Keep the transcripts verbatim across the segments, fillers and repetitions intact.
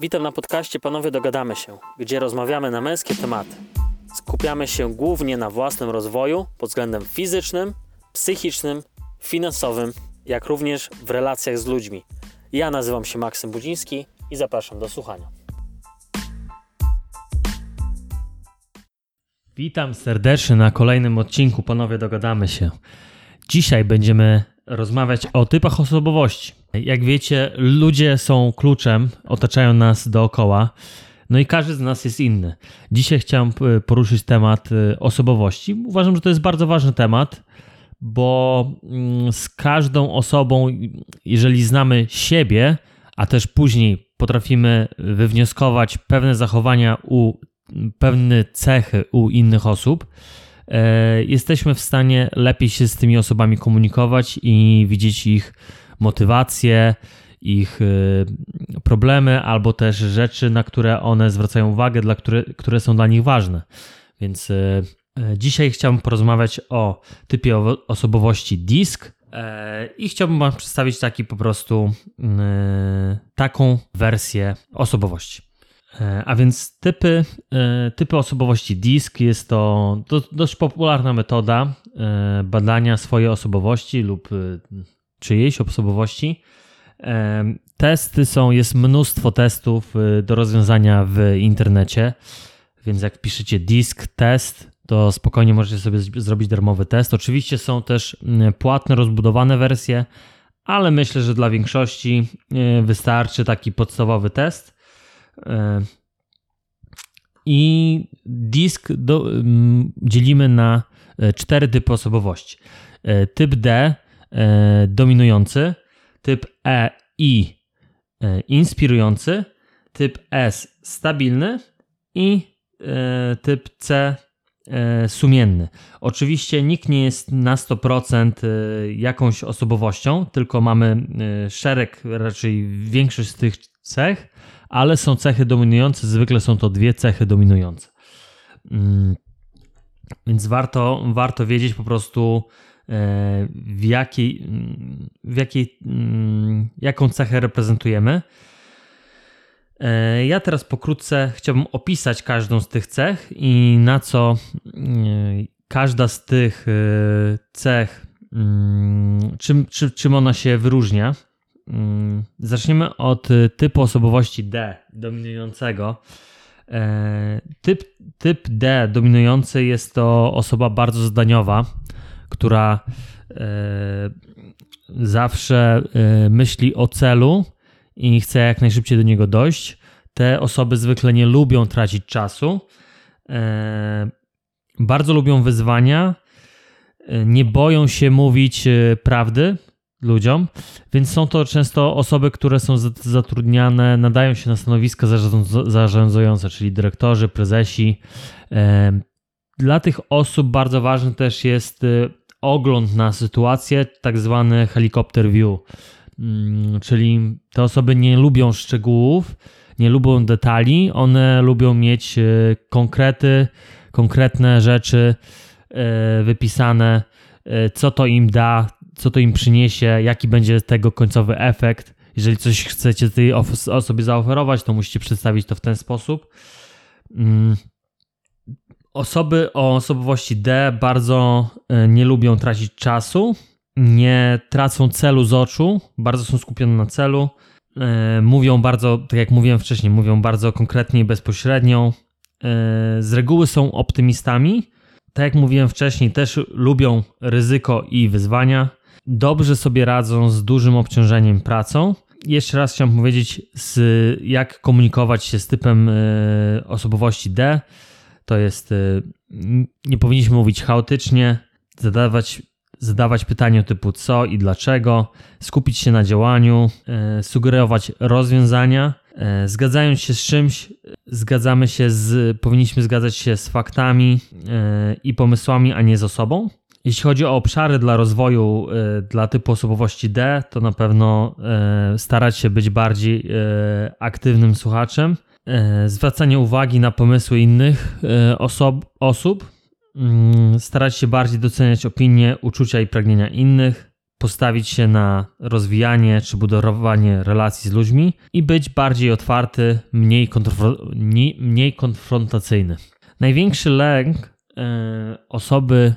Witam na podcaście Panowie Dogadamy się, gdzie rozmawiamy na męskie tematy. Skupiamy się głównie na własnym rozwoju pod względem fizycznym, psychicznym, finansowym, jak również w relacjach z ludźmi. Ja nazywam się Maksym Budziński i zapraszam do słuchania. Witam serdecznie na kolejnym odcinku Panowie Dogadamy się. Dzisiaj będziemy rozmawiać o typach osobowości. Jak wiecie, ludzie są kluczem, otaczają nas dookoła, no i każdy z nas jest inny. Dzisiaj chciałem poruszyć temat osobowości. Uważam, że to jest bardzo ważny temat, bo z każdą osobą, jeżeli znamy siebie, a też później potrafimy wywnioskować pewne zachowania u pewne cechy u innych osób, jesteśmy w stanie lepiej się z tymi osobami komunikować i widzieć ich motywacje, ich problemy albo też rzeczy, na które one zwracają uwagę, dla które, które są dla nich ważne. Więc dzisiaj chciałbym porozmawiać o typie osobowości D I S C i chciałbym Wam przedstawić taki po prostu taką wersję osobowości. A więc typy, typy osobowości D I S C jest to dość popularna metoda badania swojej osobowości lub czyjejś osobowości. Testy są, jest mnóstwo testów do rozwiązania w internecie, więc jak piszecie D I S C test, to spokojnie możecie sobie zrobić darmowy test. Oczywiście są też płatne, rozbudowane wersje, ale myślę, że dla większości wystarczy taki podstawowy test. I D I S C do, dzielimy na cztery typy osobowości. Typ D dominujący, typ E I inspirujący, typ S stabilny i typ C sumienny. Oczywiście nikt nie jest na sto procent jakąś osobowością, tylko mamy szereg, raczej większość z tych cech, ale są cechy dominujące, zwykle są to dwie cechy dominujące. Więc warto, warto wiedzieć po prostu, w jakiej, w jakiej, jaką cechę reprezentujemy. Ja teraz pokrótce chciałbym opisać każdą z tych cech i na co każda z tych cech, czym, czym ona się wyróżnia. Zaczniemy od typu osobowości D dominującego. Typ, typ D dominujący jest to osoba bardzo zdaniowa, która zawsze myśli o celu i chce jak najszybciej do niego dojść. Te osoby zwykle nie lubią tracić czasu. Bardzo lubią wyzwania. Nie boją się mówić prawdy ludziom, więc są to często osoby, które są zatrudniane, nadają się na stanowiska zarządzające, czyli dyrektorzy, prezesi. Dla tych osób bardzo ważny też jest ogląd na sytuację, tak zwany helikopter view, czyli te osoby nie lubią szczegółów, nie lubią detali, one lubią mieć konkrety, konkretne rzeczy wypisane, co to im da, co to im przyniesie, jaki będzie tego końcowy efekt. Jeżeli coś chcecie tej osobie zaoferować, to musicie przedstawić to w ten sposób. Osoby o osobowości D bardzo nie lubią tracić czasu, nie tracą celu z oczu, bardzo są skupione na celu, mówią bardzo, tak jak mówiłem wcześniej, mówią bardzo konkretnie i bezpośrednio. Z reguły są optymistami, tak jak mówiłem wcześniej, też lubią ryzyko i wyzwania. Dobrze sobie radzą z dużym obciążeniem pracą. Jeszcze raz chciałem powiedzieć, z, jak komunikować się z typem y, osobowości D. To jest, y, nie powinniśmy mówić chaotycznie, zadawać, zadawać pytania typu co i dlaczego, skupić się na działaniu, y, sugerować rozwiązania. Y, zgadzając się z czymś, zgadzamy się z, powinniśmy zgadzać się z faktami y, i pomysłami, a nie z osobą. Jeśli chodzi o obszary dla rozwoju y, dla typu osobowości D, to na pewno y, starać się być bardziej y, aktywnym słuchaczem, y, zwracanie uwagi na pomysły innych y, osob, osób, y, starać się bardziej doceniać opinie, uczucia i pragnienia innych, postawić się na rozwijanie czy budowanie relacji z ludźmi i być bardziej otwarty, mniej, kontrfro- mniej, mniej konfrontacyjny. Największy lęk yy, osoby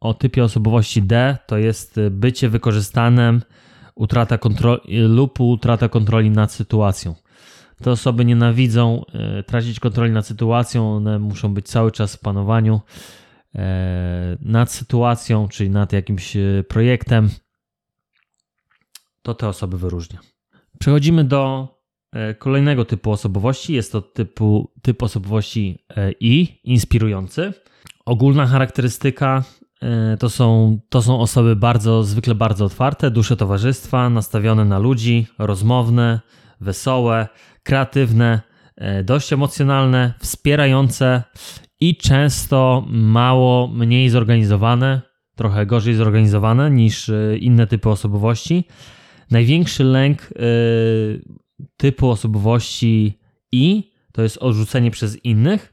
o typie osobowości D to jest bycie wykorzystanym utrata kontroli, lub utrata kontroli nad sytuacją. Te osoby nienawidzą yy, tracić kontroli nad sytuacją, one muszą być cały czas w panowaniu yy, nad sytuacją, czyli nad jakimś yy, projektem. To te osoby wyróżnia. Przechodzimy do e, kolejnego typu osobowości. Jest to typu, typ osobowości e, I, inspirujący. Ogólna charakterystyka e, to są, to są osoby bardzo, zwykle bardzo otwarte, dusze towarzystwa, nastawione na ludzi, rozmowne, wesołe, kreatywne, e, dość emocjonalne, wspierające i często mało mniej zorganizowane, trochę gorzej zorganizowane niż e, inne typy osobowości. Największy lęk y, typu osobowości I to jest odrzucenie przez innych.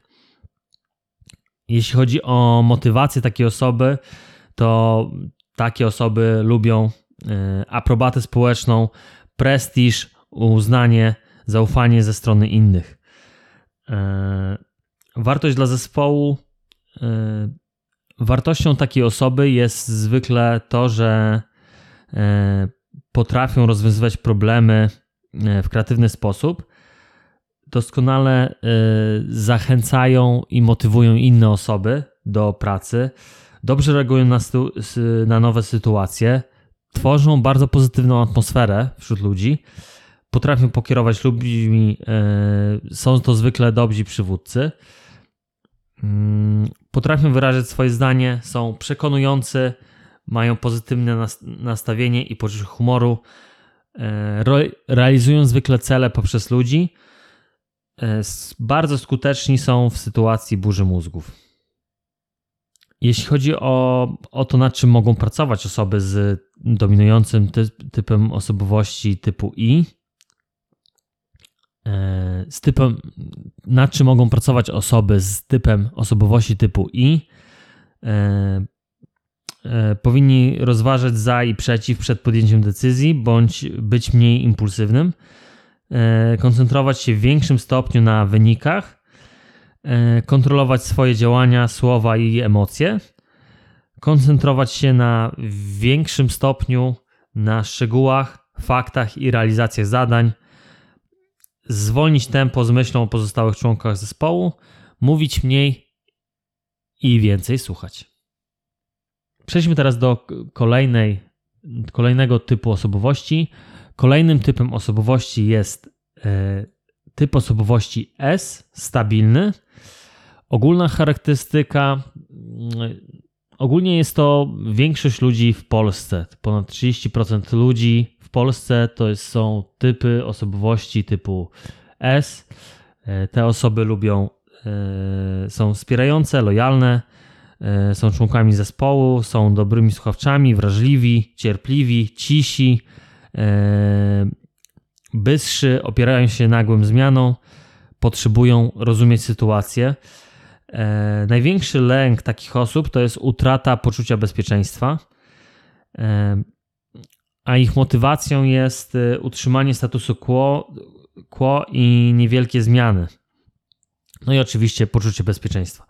Jeśli chodzi o motywację takiej osoby, to takie osoby lubią y, aprobatę społeczną, prestiż, uznanie, zaufanie ze strony innych. Y, wartość dla zespołu. Y, wartością takiej osoby jest zwykle to, że y, potrafią rozwiązywać problemy w kreatywny sposób, doskonale zachęcają i motywują inne osoby do pracy, dobrze reagują na, stu, na nowe sytuacje, tworzą bardzo pozytywną atmosferę wśród ludzi, potrafią pokierować ludźmi, są to zwykle dobrzy przywódcy, potrafią wyrażać swoje zdanie, są przekonujący, mają pozytywne nastawienie i poczucie humoru, realizują zwykle cele poprzez ludzi, bardzo skuteczni są w sytuacji burzy mózgów. Jeśli chodzi o, o to, nad czym mogą pracować osoby z dominującym typ, typem osobowości typu I, z typem, nad czym mogą pracować osoby z typem osobowości typu I, powinni rozważać za i przeciw przed podjęciem decyzji, bądź być mniej impulsywnym, koncentrować się w większym stopniu na wynikach, kontrolować swoje działania, słowa i emocje, koncentrować się na większym stopniu na szczegółach, faktach i realizacjach zadań, zwolnić tempo z myślą o pozostałych członkach zespołu, mówić mniej i więcej słuchać. Przejdźmy teraz do kolejnej, kolejnego typu osobowości. Kolejnym typem osobowości jest y, typ osobowości S, stabilny. Ogólna charakterystyka, y, ogólnie jest to większość ludzi w Polsce. Ponad trzydzieści procent ludzi w Polsce to jest, są typy osobowości typu S. Y, te osoby lubią, y, są wspierające, lojalne, są członkami zespołu, są dobrymi słuchawcami, wrażliwi, cierpliwi, cisi, yy, bystrzy, opierają się nagłym zmianom, potrzebują rozumieć sytuację. Yy, największy lęk takich osób to jest utrata poczucia bezpieczeństwa, yy, a ich motywacją jest utrzymanie statusu quo, quo i niewielkie zmiany. No i oczywiście poczucie bezpieczeństwa.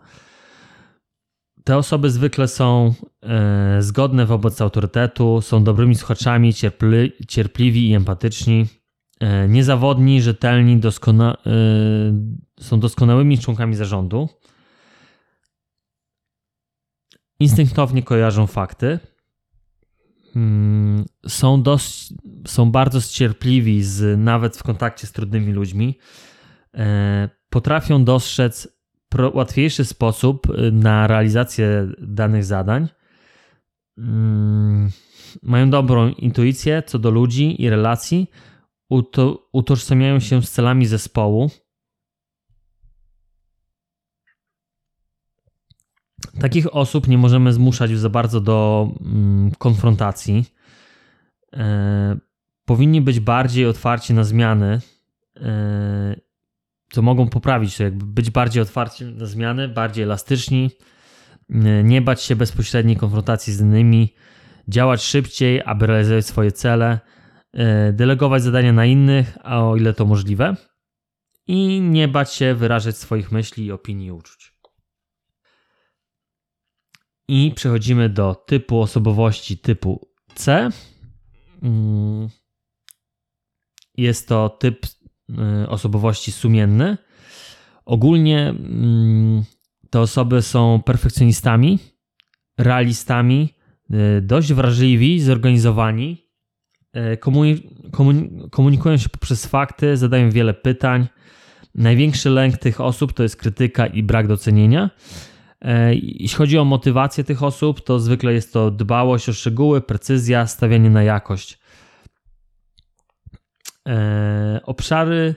Te osoby zwykle są e, zgodne wobec autorytetu, są dobrymi słuchaczami, cierpli, cierpliwi i empatyczni, e, niezawodni, rzetelni, doskona, e, są doskonałymi członkami zarządu, instynktownie kojarzą fakty, mm, są, dość, są bardzo cierpliwi z, nawet w kontakcie z trudnymi ludźmi, e, potrafią dostrzec łatwiejszy sposób na realizację danych zadań. Mają dobrą intuicję co do ludzi i relacji. Uto- utożsamiają się z celami zespołu. Takich osób nie możemy zmuszać za bardzo do mm, konfrontacji. E- powinni być bardziej otwarci na zmiany. E- co mogą poprawić, to jakby być bardziej otwarci na zmiany, bardziej elastyczni, nie bać się bezpośredniej konfrontacji z innymi, działać szybciej, aby realizować swoje cele, delegować zadania na innych, a o ile to możliwe, i nie bać się wyrażać swoich myśli, opinii i uczuć. I przechodzimy do typu osobowości typu C. Jest to typ osobowości sumienny. Ogólnie te osoby są perfekcjonistami, realistami, dość wrażliwi, zorganizowani, komunikują się poprzez fakty, zadają wiele pytań. Największy lęk tych osób to jest krytyka i brak docenienia. Jeśli chodzi o motywację tych osób, to zwykle jest to dbałość o szczegóły, precyzja, stawianie na jakość. Obszary,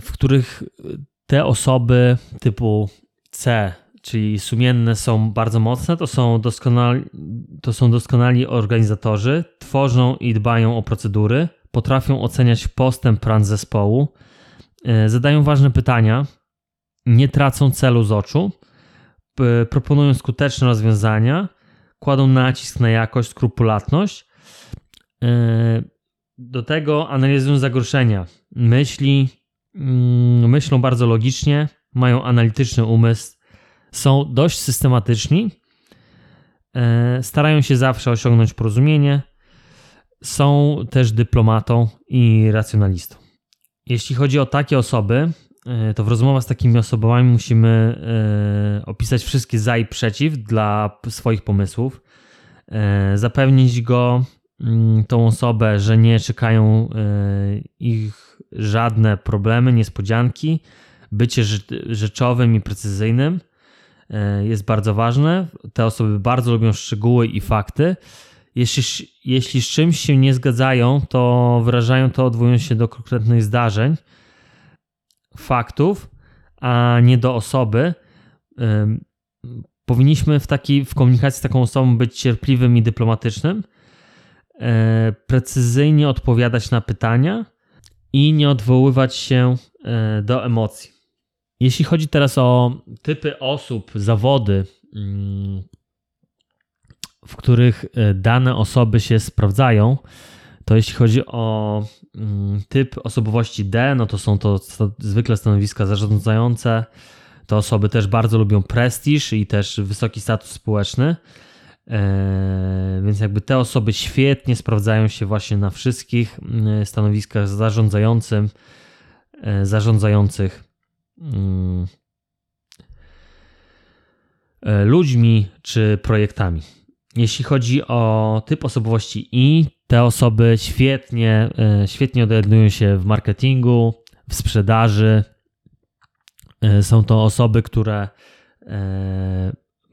w których te osoby typu C, czyli sumienne, są bardzo mocne, to są doskonali, to są doskonali organizatorzy, tworzą i dbają o procedury, potrafią oceniać postęp prac zespołu, zadają ważne pytania, nie tracą celu z oczu, proponują skuteczne rozwiązania, kładą nacisk na jakość, skrupulatność. Do tego analizują zagrożenia, myśli, myślą bardzo logicznie, mają analityczny umysł, są dość systematyczni, starają się zawsze osiągnąć porozumienie, są też dyplomatą i racjonalistą. Jeśli chodzi o takie osoby, to w rozmowach z takimi osobami musimy opisać wszystkie za i przeciw dla swoich pomysłów, zapewnić go, tą osobę, że nie czekają ich żadne problemy, niespodzianki. Bycie rzeczowym i precyzyjnym jest bardzo ważne. Te osoby bardzo lubią szczegóły i fakty. Jeśli, jeśli z czymś się nie zgadzają, to wyrażają to, odwołując się do konkretnych zdarzeń, faktów, a nie do osoby. Powinniśmy w, taki, w komunikacji z taką osobą być cierpliwym i dyplomatycznym, precyzyjnie odpowiadać na pytania i nie odwoływać się do emocji. Jeśli chodzi teraz o typy osób, zawody, w których dane osoby się sprawdzają, to jeśli chodzi o typ osobowości D, no to są to zwykle stanowiska zarządzające. Te osoby też bardzo lubią prestiż i też wysoki status społeczny. Więc jakby te osoby świetnie sprawdzają się właśnie na wszystkich stanowiskach zarządzającym, zarządzających ludźmi czy projektami. Jeśli chodzi o typ osobowości I, te osoby świetnie, świetnie odnajdują się w marketingu, w sprzedaży. Są to osoby, które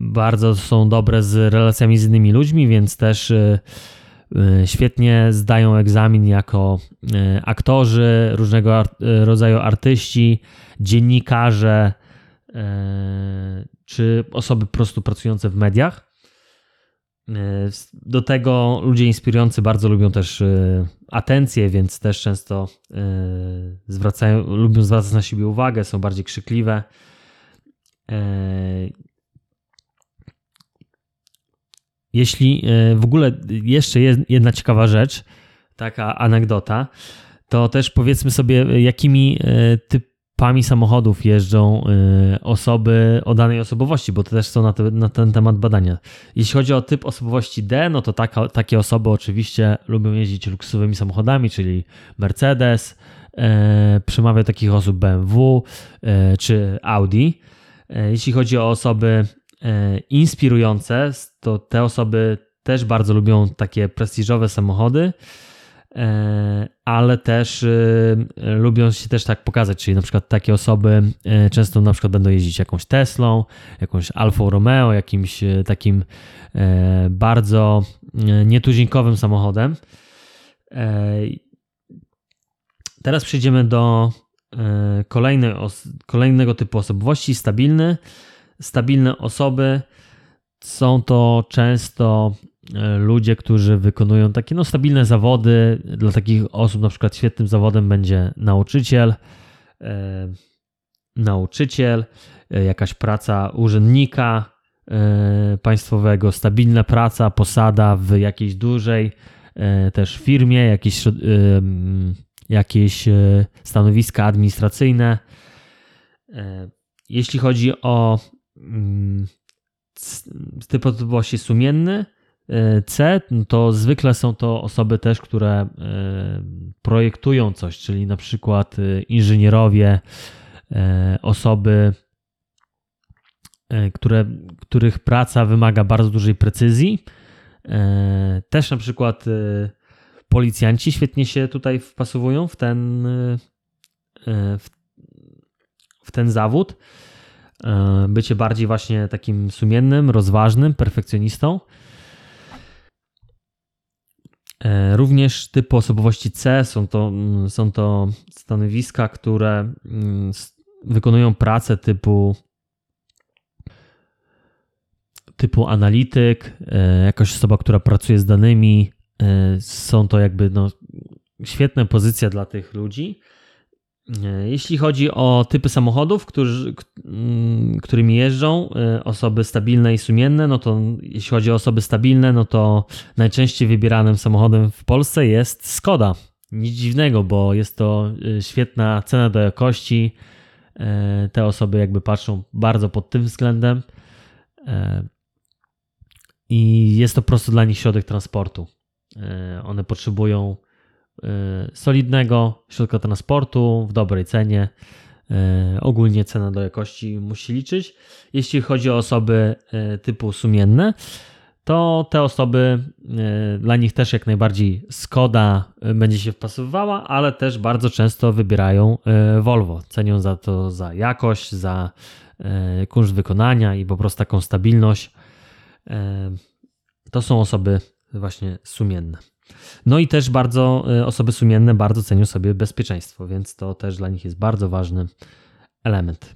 bardzo są dobre z relacjami z innymi ludźmi, więc też świetnie zdają egzamin jako aktorzy, różnego rodzaju artyści, dziennikarze czy osoby po prostu pracujące w mediach. Do tego ludzie inspirujący bardzo lubią też atencję, więc też często zwracają, lubią zwracać na siebie uwagę, są bardziej krzykliwe. Jeśli w ogóle jeszcze jedna ciekawa rzecz, taka anegdota, to też powiedzmy sobie, jakimi typami samochodów jeżdżą osoby o danej osobowości, bo to też są na, te, na ten temat badania. Jeśli chodzi o typ osobowości D, no to taka, takie osoby oczywiście lubią jeździć luksusowymi samochodami, czyli Mercedes, e, przemawia takich osób B M W e, czy Audi. E, jeśli chodzi o osoby inspirujące, to te osoby też bardzo lubią takie prestiżowe samochody, ale też lubią się też tak pokazać, czyli na przykład takie osoby często na przykład będą jeździć jakąś Teslą, jakąś Alfą Romeo, jakimś takim bardzo nietuzinkowym samochodem. Teraz przejdziemy do kolejnej, kolejnego typu osobowości, stabilny. Stabilne osoby są to często ludzie, którzy wykonują takie no, stabilne zawody. Dla takich osób na przykład świetnym zawodem będzie nauczyciel, e, nauczyciel, e, jakaś praca urzędnika, państwowego, stabilna praca, posada w jakiejś dużej też firmie, jakieś, jakieś stanowiska administracyjne. Jeśli chodzi o typ osobowości sumienny C, to zwykle są to osoby też, które projektują coś, czyli na przykład inżynierowie, osoby, które, których praca wymaga bardzo dużej precyzji. Też na przykład policjanci świetnie się tutaj wpasowują w ten, w, w ten zawód. Bycie bardziej właśnie takim sumiennym, rozważnym, perfekcjonistą. Również typu osobowości C są to, są to stanowiska, które wykonują pracę typu typu analityk, jakaś osoba, która pracuje z danymi. Są to jakby no, świetna pozycja dla tych ludzi. Jeśli chodzi o typy samochodów, którzy, którymi jeżdżą osoby stabilne i sumienne, no to jeśli chodzi o osoby stabilne, no to najczęściej wybieranym samochodem w Polsce jest Skoda. Nic dziwnego, bo jest to świetna cena do jakości. Te osoby jakby patrzą bardzo pod tym względem i jest to prosto dla nich środek transportu. One potrzebują solidnego środka transportu w dobrej cenie. Ogólnie cena do jakości musi liczyć. Jeśli chodzi o osoby typu sumienne, to te osoby, dla nich też jak najbardziej Skoda będzie się wpasowywała, ale też bardzo często wybierają Volvo. Cenią za to za jakość, za kunszt wykonania i po prostu taką stabilność. To są osoby właśnie sumienne. No i też bardzo osoby sumienne bardzo cenią sobie bezpieczeństwo, więc to też dla nich jest bardzo ważny element.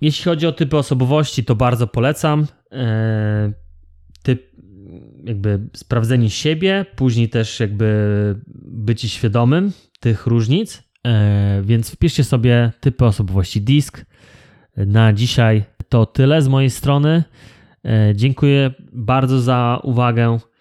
Jeśli chodzi o typy osobowości, to bardzo polecam e, typ, jakby sprawdzenie siebie, później też jakby bycie świadomym tych różnic, e, więc wpiszcie sobie typy osobowości D I S C. Na dzisiaj to tyle z mojej strony. E, dziękuję bardzo za uwagę.